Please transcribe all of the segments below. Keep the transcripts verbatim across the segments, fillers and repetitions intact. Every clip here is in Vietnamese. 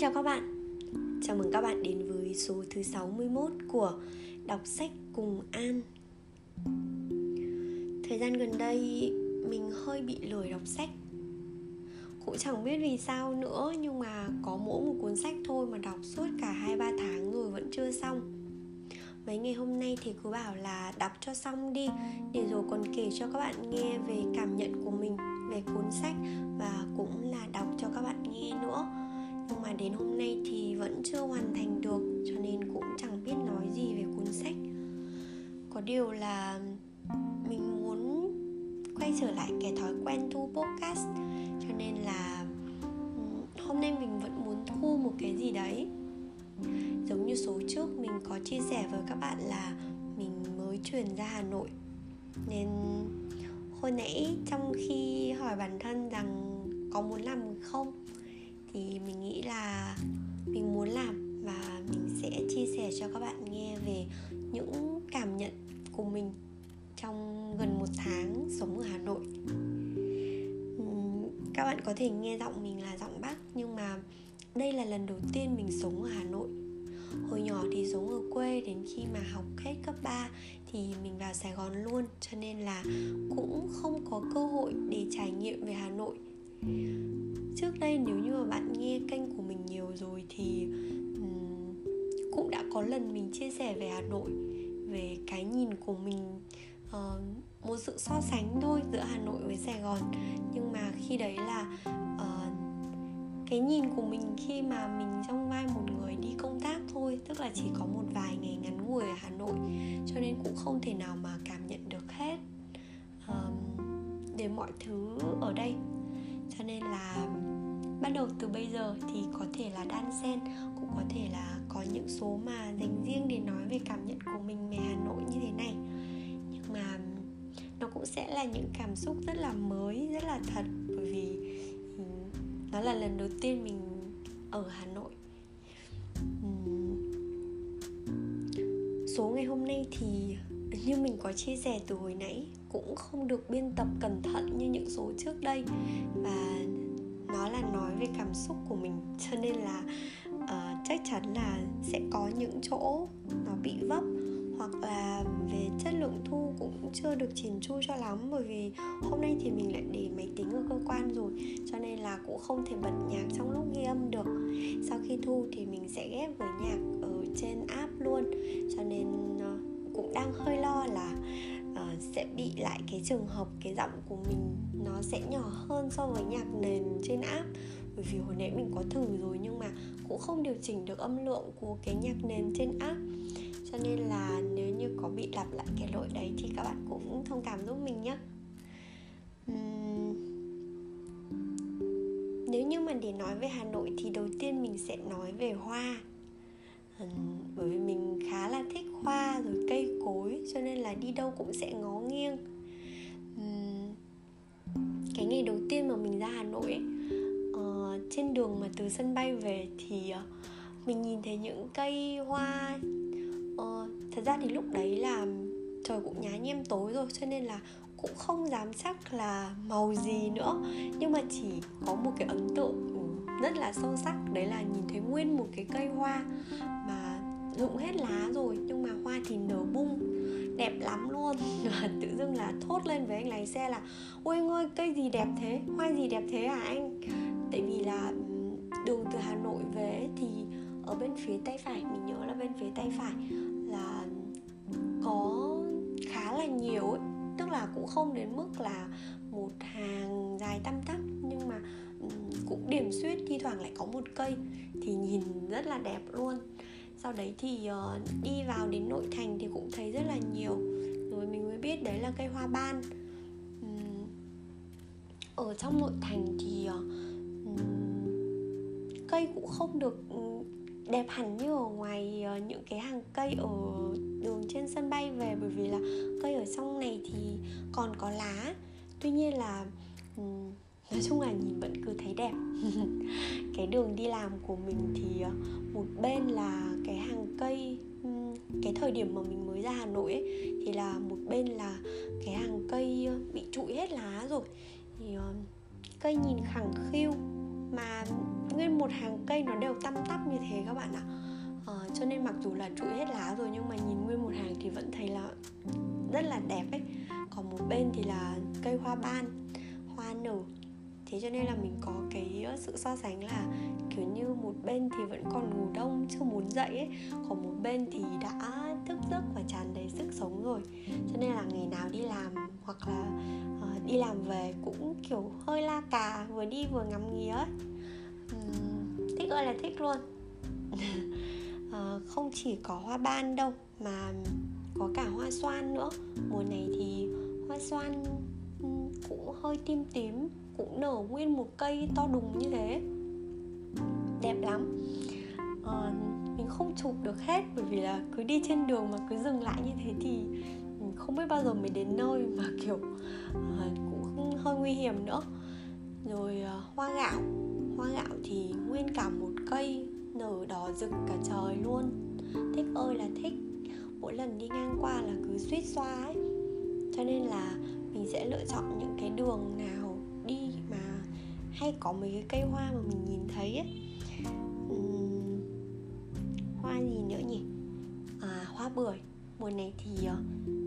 chào các bạn. Chào mừng các bạn đến với số thứ sáu mươi mốt của Đọc Sách Cùng An. Thời gian gần đây mình hơi bị lười đọc sách. Cũng chẳng biết vì sao nữa, nhưng mà có mỗi một cuốn sách thôi mà đọc suốt cả hai ba tháng rồi vẫn chưa xong. Mấy ngày hôm nay thì cứ bảo là đọc cho xong đi, để rồi còn kể cho các bạn nghe về cảm nhận của mình về cuốn sách, và cũng là đọc cho các bạn nghe nữa. Nhưng mà đến hôm nay thì vẫn chưa hoàn thành được, cho nên cũng chẳng biết nói gì về cuốn sách. Có điều là mình muốn quay trở lại cái thói quen thu podcast, cho nên là hôm nay mình vẫn muốn thu một cái gì đấy. Giống như số trước mình có chia sẻ với các bạn là mình mới chuyển ra Hà Nội, nên hồi nãy trong khi hỏi bản thân rằng có muốn làm không thì mình nghĩ là mình muốn làm, và mình sẽ chia sẻ cho các bạn nghe về những cảm nhận của mình trong gần một tháng sống ở Hà Nội. Các bạn có thể nghe giọng mình là giọng Bắc, nhưng mà đây là lần đầu tiên mình sống ở Hà Nội. Hồi nhỏ thì sống ở quê, đến khi mà học hết cấp ba thì mình vào Sài Gòn luôn, cho nên là cũng không có cơ hội để trải nghiệm về Hà Nội. Trước đây nếu như mà bạn nghe kênh của mình nhiều rồi thì um, cũng đã có lần mình chia sẻ về Hà Nội, về cái nhìn của mình, uh, một sự so sánh thôi giữa Hà Nội với Sài Gòn. Nhưng mà khi đấy là uh, cái nhìn của mình khi mà mình trong vai một người đi công tác thôi, tức là chỉ có một vài ngày ngắn ngủi ở Hà Nội, cho nên cũng không thể nào mà cảm nhận được hết uh, về mọi thứ ở đây. Cho nên là bắt đầu từ bây giờ thì có thể là đan xen, cũng có thể là có những số mà dành riêng để nói về cảm nhận của mình về Hà Nội như thế này. Nhưng mà nó cũng sẽ là những cảm xúc rất là mới, rất là thật, bởi vì nó là lần đầu tiên mình ở Hà Nội. Số ngày hôm nay thì như mình có chia sẻ từ hồi nãy, cũng không được biên tập cẩn thận như những số trước đây, và nó là nói về cảm xúc của mình, cho nên là uh, chắc chắn là sẽ có những chỗ nó bị vấp, hoặc là về chất lượng thu cũng chưa được chỉn chu cho lắm, bởi vì hôm nay thì mình lại để máy tính ở cơ quan rồi, cho nên là cũng không thể bật nhạc trong lúc ghi âm được. Sau khi thu thì mình sẽ ghép với nhạc ở trên app luôn, cho nên uh, cũng đang hơi lo là uh, sẽ bị lại cái trường hợp cái giọng của mình nó sẽ nhỏ hơn so với nhạc nền trên app, bởi vì hồi nãy mình có thử rồi nhưng mà cũng không điều chỉnh được âm lượng của cái nhạc nền trên app, cho nên là nếu như có bị lặp lại cái lỗi đấy thì các bạn cũng thông cảm giúp mình nhé. uhm. Nếu như mà để nói về Hà Nội thì đầu tiên mình sẽ nói về hoa, bởi vì mình khá là thích hoa rồi cây cối, cho nên là đi đâu cũng sẽ ngó nghiêng. Cái ngày đầu tiên mà mình ra Hà Nội ấy, uh, trên đường mà từ sân bay về thì uh, mình nhìn thấy những cây hoa. uh, Thật ra thì lúc đấy là trời cũng nhá nhem tối rồi, cho nên là cũng không dám chắc là màu gì nữa, nhưng mà chỉ có một cái ấn tượng rất là sâu sắc, đấy là nhìn thấy nguyên một cái cây hoa mà rụng hết lá rồi, nhưng mà hoa thì nở bung đẹp lắm luôn. Tự dưng là thốt lên với anh lái xe là ôi anh ơi, cây gì đẹp thế, hoa gì đẹp thế hả anh? Tại vì là đường từ Hà Nội về thì ở bên phía tay phải, mình nhớ là bên phía tay phải là có khá là nhiều ấy, tức là cũng không đến mức là một hàng dài tăm tắp, nhưng mà cũng điểm xuyết, thi thoảng lại có một cây thì nhìn rất là đẹp luôn. Sau đấy thì uh, đi vào đến nội thành thì cũng thấy rất là nhiều, rồi mình mới biết đấy là cây hoa ban. uhm. Ở trong nội thành thì uh, cây cũng không được đẹp hẳn như ở ngoài uh, những cái hàng cây ở đường trên sân bay về, bởi vì là cây ở trong này thì còn có lá, tuy nhiên là um, nói chung là nhìn vẫn cứ thấy đẹp. Cái đường đi làm của mình thì một bên là cái hàng cây, cái thời điểm mà mình mới ra Hà Nội ấy, thì là một bên là cái hàng cây bị trụi hết lá rồi, thì cây nhìn khẳng khiu, mà nguyên một hàng cây nó đều tăm tắp như thế các bạn ạ. Ờ, cho nên mặc dù là trụi hết lá rồi nhưng mà nhìn nguyên một hàng thì vẫn thấy là rất là đẹp ấy. Còn một bên thì là cây hoa ban, hoa nở. Thế cho nên là mình có cái sự so sánh là kiểu như một bên thì vẫn còn ngủ đông chưa muốn dậy ấy, còn một bên thì đã thức giấc và tràn đầy sức sống rồi. Cho nên là ngày nào đi làm hoặc là uh, đi làm về cũng kiểu hơi la cà, vừa đi vừa ngắm nghía ấy. Uhm, thích ơi là thích luôn. uh, Không chỉ có hoa ban đâu mà có cả hoa xoan nữa. Mùa này thì hoa xoan cũng hơi tím tím, cũng nở nguyên một cây to đùng như thế, đẹp lắm. à, Mình không chụp được hết bởi vì là cứ đi trên đường mà cứ dừng lại như thế thì mình không biết bao giờ mới đến nơi, mà kiểu à, cũng hơi nguy hiểm nữa. Rồi à, hoa gạo. Hoa gạo thì nguyên cả một cây nở đỏ rực cả trời luôn. Thích ơi là thích. Mỗi lần đi ngang qua là cứ suýt xoa ấy. Cho nên là mình sẽ lựa chọn những cái đường nào đi mà hay có mấy cái cây hoa mà mình nhìn thấy ấy. uhm, Hoa gì nữa nhỉ? À, hoa bưởi. Mùa này thì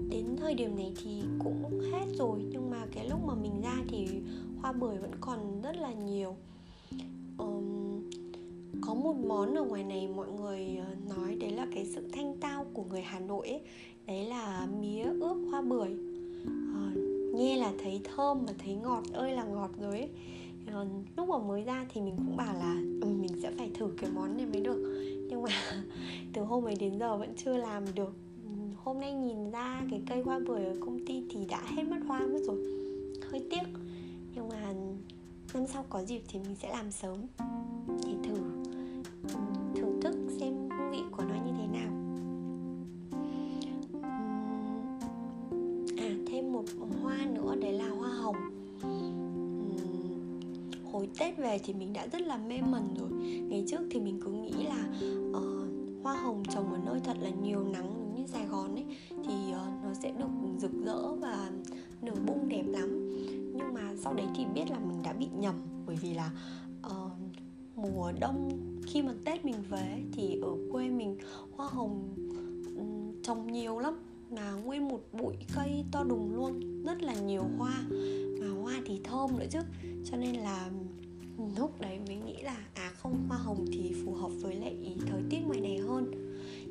đến thời điểm này thì cũng hết rồi, nhưng mà cái lúc mà mình ra thì hoa bưởi vẫn còn rất là nhiều. uhm, Có một món ở ngoài này mọi người nói đấy là cái sự thanh tao của người Hà Nội ấy. Đấy là mía ướp hoa bưởi. à, Nghe là thấy thơm mà thấy ngọt ơi là ngọt rồi ấy. à, Lúc mà mới ra thì mình cũng bảo là ừ, mình sẽ phải thử cái món này mới được. Nhưng mà từ hôm ấy đến giờ vẫn chưa làm được. Hôm nay nhìn ra cái cây hoa bưởi ở công ty thì đã hết mất hoa mất rồi, hơi tiếc. Nhưng mà năm sau có dịp thì mình sẽ làm sớm để thử thưởng thức xem hương vị của nó như thế nào. À, thêm một hoa nữa đấy là hoa hồng. Hồi Tết về thì mình đã rất là mê mẩn rồi. Ngày trước thì mình cứ nghĩ là uh, hoa hồng trồng ở nơi thật là nhiều nắng giống như Sài Gòn ấy thì uh, nó sẽ được rực rỡ và nở bung đẹp lắm. Nhưng mà sau đấy thì biết là mình đã bị nhầm, bởi vì là uh, mùa đông khi mà Tết mình về thì ở quê mình hoa hồng trồng nhiều lắm, mà nguyên một bụi cây to đùng luôn, rất là nhiều hoa, mà hoa thì thơm nữa chứ. Cho nên là lúc đấy mới nghĩ là à không, hoa hồng thì phù hợp với lại thời tiết ngoài này hơn.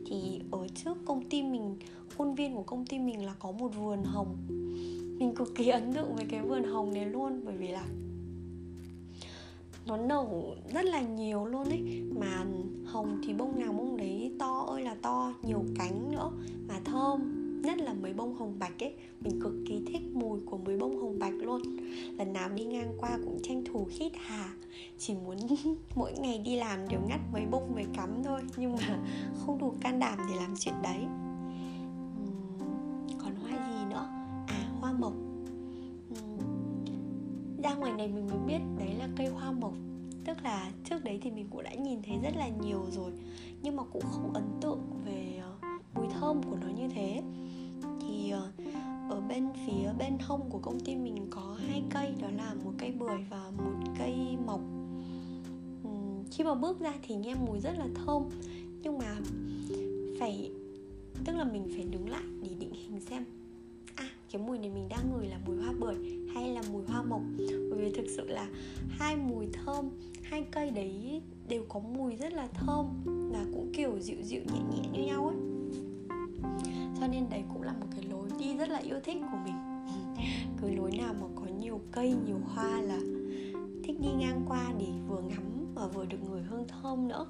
Thì ở trước công ty mình, khuôn viên của công ty mình là có một vườn hồng. Mình cực kỳ ấn tượng với cái vườn hồng này luôn, bởi vì là nó nở rất là nhiều luôn ấy. Mà hồng thì bông nào bông đấy to ơi là to, nhiều cánh nữa, mà thơm. Nhất là mấy bông hồng bạch ấy, mình cực kỳ thích mùi của mấy bông hồng bạch luôn. Lần nào đi ngang qua cũng tranh thủ hít hà, chỉ muốn mỗi ngày đi làm đều ngắt mấy bông về cắm thôi. Nhưng mà không đủ can đảm để làm chuyện đấy. Còn hoa gì nữa? À, hoa mộc. Ra ngoài này mình mới biết đấy là cây hoa mộc. Tức là trước đấy thì mình cũng đã nhìn thấy rất là nhiều rồi, nhưng mà cũng không ấn tượng về mùi thơm của nó như thế. Thì ở bên phía bên hông của công ty mình có hai cây, đó là một cây bưởi và một cây mộc. Khi mà bước ra thì nghe mùi rất là thơm, nhưng mà phải, tức là mình phải đứng lại để định hình xem à, cái mùi này mình đang ngửi là mùi hoa bưởi hay là mùi hoa mộc. Bởi vì thực sự là hai mùi thơm, hai cây đấy đều có mùi rất là thơm, và cũng kiểu dịu dịu nhẹ nhẹ như nhau ấy. Cho nên đấy cũng là một cái lối đi rất là yêu thích của mình. Cứ lối nào mà có nhiều cây, nhiều hoa là thích đi ngang qua để vừa ngắm và vừa được ngửi hương thơm nữa.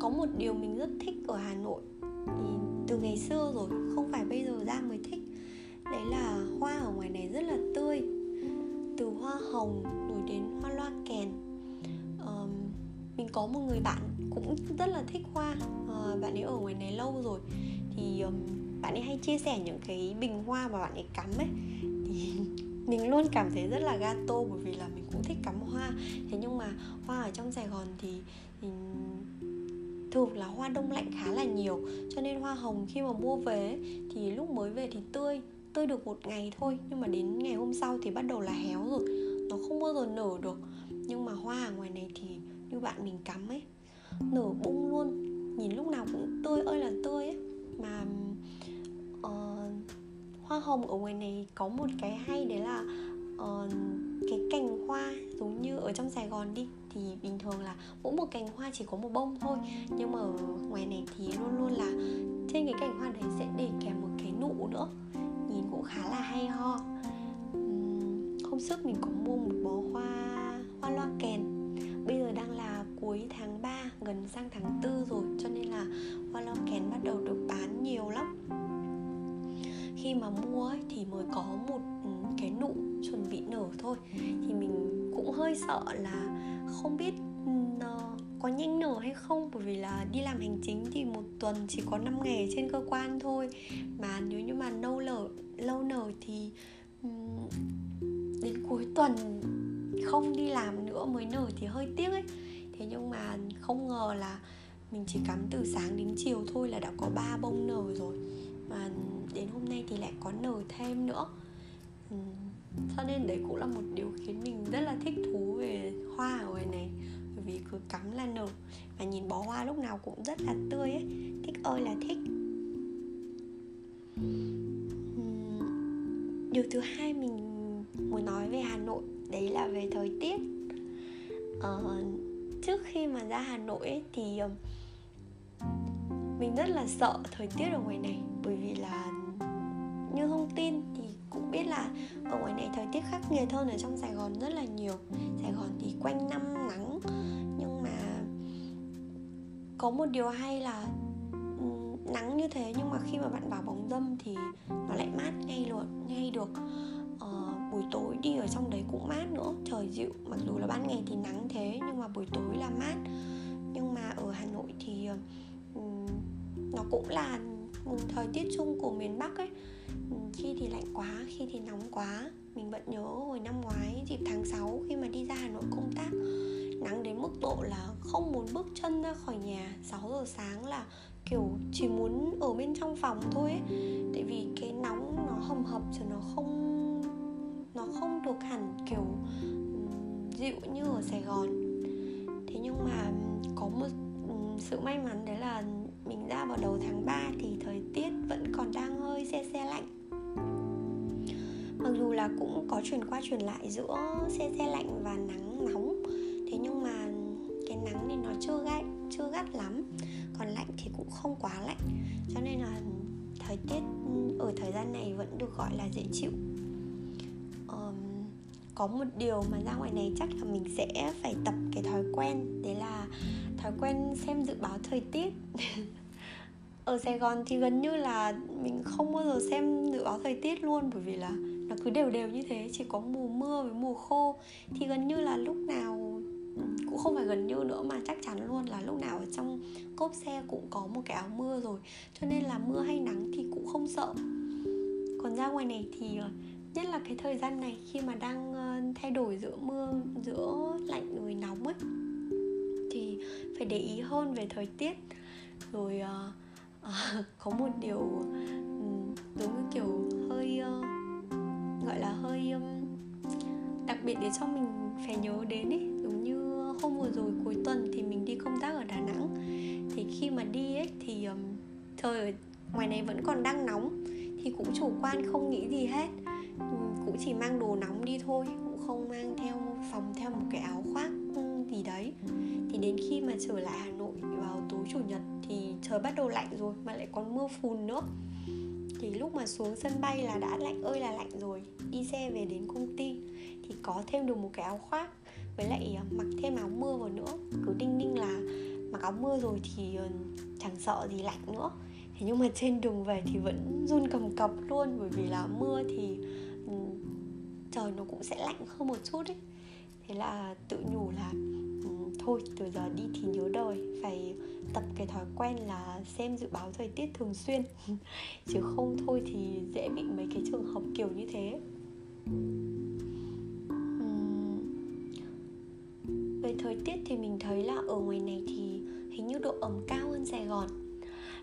Có một điều mình rất thích ở Hà Nội từ ngày xưa rồi, không phải bây giờ ra mới thích, đấy là hoa ở ngoài này rất là tươi. Từ hoa hồng rồi đến hoa loa kèn. uh, Mình có một người bạn cũng rất là thích hoa. uh, Bạn ấy ở ngoài này lâu rồi. Thì um, bạn ấy hay chia sẻ những cái bình hoa mà bạn ấy cắm ấy. Thì mình luôn cảm thấy rất là gato, bởi vì là mình cũng thích cắm hoa. Thế nhưng mà hoa ở trong Sài Gòn thì, thì thường là hoa đông lạnh khá là nhiều. Cho nên hoa hồng khi mà mua về ấy, thì lúc mới về thì tươi, tươi được một ngày thôi, nhưng mà đến ngày hôm sau thì bắt đầu là héo rồi, nó không bao giờ nở được. Nhưng mà hoa ở ngoài này thì như bạn mình cắm ấy, nở bung luôn, nhìn lúc nào cũng tươi ơi là tươi ấy. Mà uh, hoa hồng ở ngoài này có một cái hay đấy là uh, cái cành hoa, giống như ở trong Sài Gòn đi thì bình thường là mỗi một cành hoa chỉ có một bông thôi, nhưng mà ở ngoài này thì luôn luôn là trên cái cành hoa đấy sẽ để kèm một cái nụ nữa, nhìn cũng khá là hay ho. uhm, Hôm trước mình có mua một bó hoa hoa loa kèn. Bây giờ đang là cuối tháng ba, gần sang tháng tư rồi, cho nên là hoa loa kèn bắt đầu được bán nhiều lắm. Khi mà mua ấy, thì mới có một cái nụ chuẩn bị nở thôi, thì mình cũng hơi sợ là không biết có nhanh nở hay không, bởi vì là đi làm hành chính thì một tuần chỉ có năm ngày trên cơ quan thôi, mà nếu như mà lâu nở lâu nở thì đến cuối tuần không đi làm nữa mới nở thì hơi tiếc ấy. Thế nhưng mà không ngờ là mình chỉ cắm từ sáng đến chiều thôi là đã có ba bông nở rồi, mà đến hôm nay thì lại có nở thêm nữa. Ừ. Cho nên đấy cũng là một điều khiến mình rất là thích thú về hoa ở ngoài này, bởi vì cứ cắm là nở, mà nhìn bó hoa lúc nào cũng rất là tươi ấy, thích ơi là thích. ừ. Điều thứ hai mình muốn nói về Hà Nội đấy là về thời tiết. ờ, Trước khi mà ra Hà Nội ấy, thì mình rất là sợ thời tiết ở ngoài này, bởi vì là như thông tin thì cũng biết là ở ngoài này thời tiết khắc nghiệt hơn ở trong Sài Gòn rất là nhiều. Sài Gòn thì quanh năm nắng, nhưng mà có một điều hay là nắng như thế nhưng mà khi mà bạn vào bóng râm thì nó lại mát ngay luôn, ngay được. Ờ, buổi tối đi ở trong đấy cũng mát nữa, trời dịu, mặc dù là ban ngày thì nắng thế nhưng mà buổi tối là mát. Nhưng mà ở Hà Nội thì um, nó cũng là thời tiết chung của miền Bắc ấy, khi thì lạnh quá, khi thì nóng quá. Mình vẫn nhớ hồi năm ngoái dịp tháng sáu khi mà đi ra Hà Nội công tác, nắng đến mức độ là không muốn bước chân ra khỏi nhà, sáu giờ sáng là kiểu chỉ muốn ở bên trong phòng thôi ấy. Tại vì cái nóng nó hầm hập chứ nó không nó không được hẳn kiểu dịu như ở Sài Gòn. Thế nhưng mà có một sự may mắn đấy là mình ra vào đầu tháng ba thì thời tiết vẫn còn đang hơi se se lạnh. Mặc dù là cũng có chuyển qua chuyển lại giữa se se lạnh và nắng nóng, thế nhưng mà cái nắng thì nó chưa gắt, chưa gắt lắm, còn lạnh thì cũng không quá lạnh. Cho nên là thời tiết ở thời gian này vẫn được gọi là dễ chịu. Ờ, có một điều mà ra ngoài này chắc là mình sẽ phải tập cái thói quen, đấy là thói quen xem dự báo thời tiết. Ở Sài Gòn thì gần như là mình không bao giờ xem dự báo thời tiết luôn, bởi vì là nó cứ đều đều như thế, chỉ có mùa mưa với mùa khô. Thì gần như là lúc nào, cũng không phải gần như nữa mà chắc chắn luôn là lúc nào ở trong cốp xe cũng có một cái áo mưa rồi, cho nên là mưa hay nắng thì cũng không sợ. Còn ra ngoài này thì nhất là cái thời gian này khi mà đang thay đổi giữa mưa, giữa lạnh rồi nóng ấy, thì phải để ý hơn về thời tiết. Rồi uh, uh, có một điều um, giống như kiểu hơi uh, gọi là hơi um, đặc biệt để cho mình phải nhớ đến ấy. Giống như hôm vừa rồi cuối tuần thì mình đi công tác ở Đà Nẵng, thì khi mà đi ấy thì um, trời ở ngoài này vẫn còn đang nóng, thì cũng chủ quan không nghĩ gì hết, cũng chỉ mang đồ nóng đi thôi, cũng không mang theo phòng theo một cái áo khoác gì đấy. Thì đến khi mà trở lại Hà Nội vào tối chủ nhật thì trời bắt đầu lạnh rồi, mà lại còn mưa phùn nữa. Thì lúc mà xuống sân bay là đã lạnh ơi là lạnh rồi, đi xe về đến công ty thì có thêm được một cái áo khoác, với lại mặc thêm áo mưa vào nữa, cứ đinh ninh là mặc áo mưa rồi thì chẳng sợ gì lạnh nữa. Thế nhưng mà trên đường về thì vẫn run cầm cập luôn, bởi vì là mưa thì trời nó cũng sẽ lạnh hơn một chút ấy. Thế là tự nhủ là thôi từ giờ đi thì nhớ đời, phải tập cái thói quen là xem dự báo thời tiết thường xuyên, chứ không thôi thì dễ bị mấy cái trường hợp kiểu như thế. Về thời tiết thì mình thấy là ở ngoài này thì hình như độ ẩm cao hơn Sài Gòn,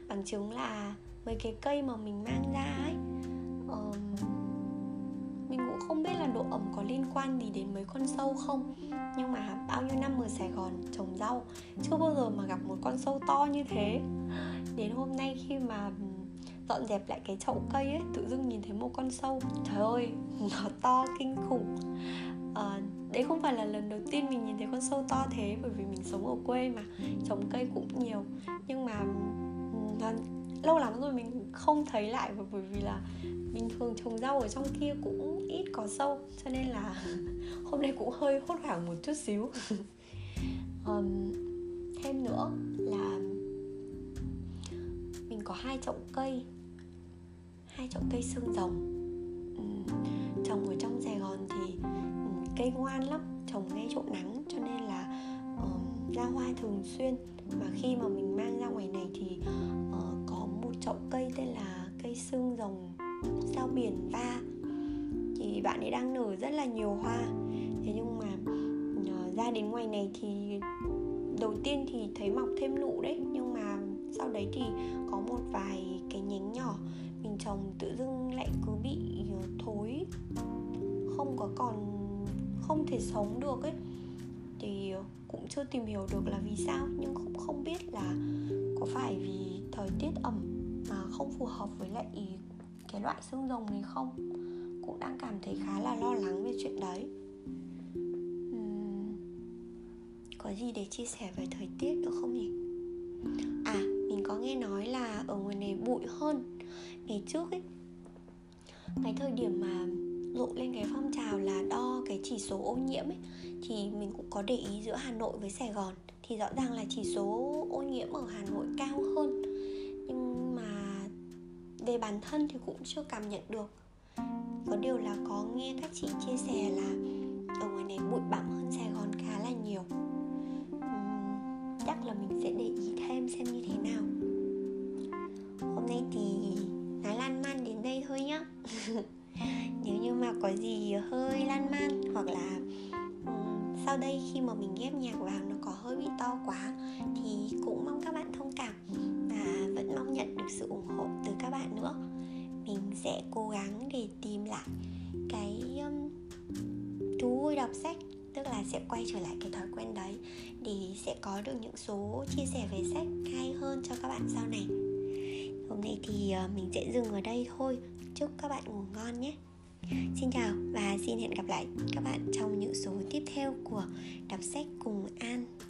bằng chứng là mấy cái cây mà mình mang ra ấy, um, mình cũng không biết là độ ống có liên quan gì đến mấy con sâu không. Nhưng mà bao nhiêu năm ở Sài Gòn trồng rau, chưa bao giờ mà gặp một con sâu to như thế. Đến hôm nay khi mà dọn dẹp lại cái chậu cây ấy, tự dưng nhìn thấy một con sâu, trời ơi, nó to kinh khủng. à, Đấy không phải là lần đầu tiên mình nhìn thấy con sâu to thế, bởi vì mình sống ở quê mà, trồng cây cũng nhiều. Nhưng mà nó lâu lắm rồi mình không thấy lại, bởi vì là bình thường trồng rau ở trong kia cũng ít có sâu, cho nên là hôm nay cũng hơi hốt hoảng một chút xíu. um, Thêm nữa là mình có hai chậu cây hai chậu cây xương rồng. um, Trồng ở trong Sài Gòn thì um, cây ngoan lắm, trồng ngay chỗ nắng, cho nên là um, ra hoa thường xuyên. Và khi mà mình mang ra ngoài này thì uh, có một chậu cây tên là cây xương rồng sao biển va, thì bạn ấy đang nở rất là nhiều hoa. Thế nhưng mà ra đến ngoài này thì đầu tiên thì thấy mọc thêm nụ đấy, nhưng mà sau đấy thì có một vài cái nhánh nhỏ mình trồng tự dưng lại cứ bị thối, không có còn, không thể sống được ấy. Thì cũng chưa tìm hiểu được là vì sao, nhưng cũng không biết là có phải vì thời tiết ẩm mà không phù hợp với lại ý cái loại xương rồng này không. Cũng đang cảm thấy khá là lo lắng về chuyện đấy. uhm, Có gì để chia sẻ về thời tiết được không nhỉ? À, mình có nghe nói là ở ngoài này bụi hơn. Ngày trước ấy, cái thời điểm mà rộ lên cái phong trào là đo cái chỉ số ô nhiễm ấy, thì mình cũng có để ý giữa Hà Nội với Sài Gòn, thì rõ ràng là chỉ số ô nhiễm ở Hà Nội cao hơn, nhưng mà về bản thân thì cũng chưa cảm nhận được. Có điều là có nghe các chị chia sẻ là ở ngoài này bụi bặm hơn Sài Gòn khá là nhiều. uhm, Chắc là mình sẽ để ý thêm xem như thế nào. Hôm nay thì nói lan man đến đây thôi nhá. Nếu như mà có gì hơi lan man, hoặc là um, sau đây khi mà mình ghép nhạc vào nó có hơi bị to quá, thì cũng mong các bạn thông cảm và vẫn mong nhận được sự ủng hộ từ các bạn nữa. Mình sẽ cố gắng để tìm lại cái um, thú vui đọc sách, tức là sẽ quay trở lại cái thói quen đấy, để sẽ có được những số chia sẻ về sách hay hơn cho các bạn sau này. Hôm nay thì uh, mình sẽ dừng ở đây thôi. Chúc các bạn ngủ ngon nhé. Xin chào và xin hẹn gặp lại các bạn trong những số tiếp theo của Đọc Sách Cùng An.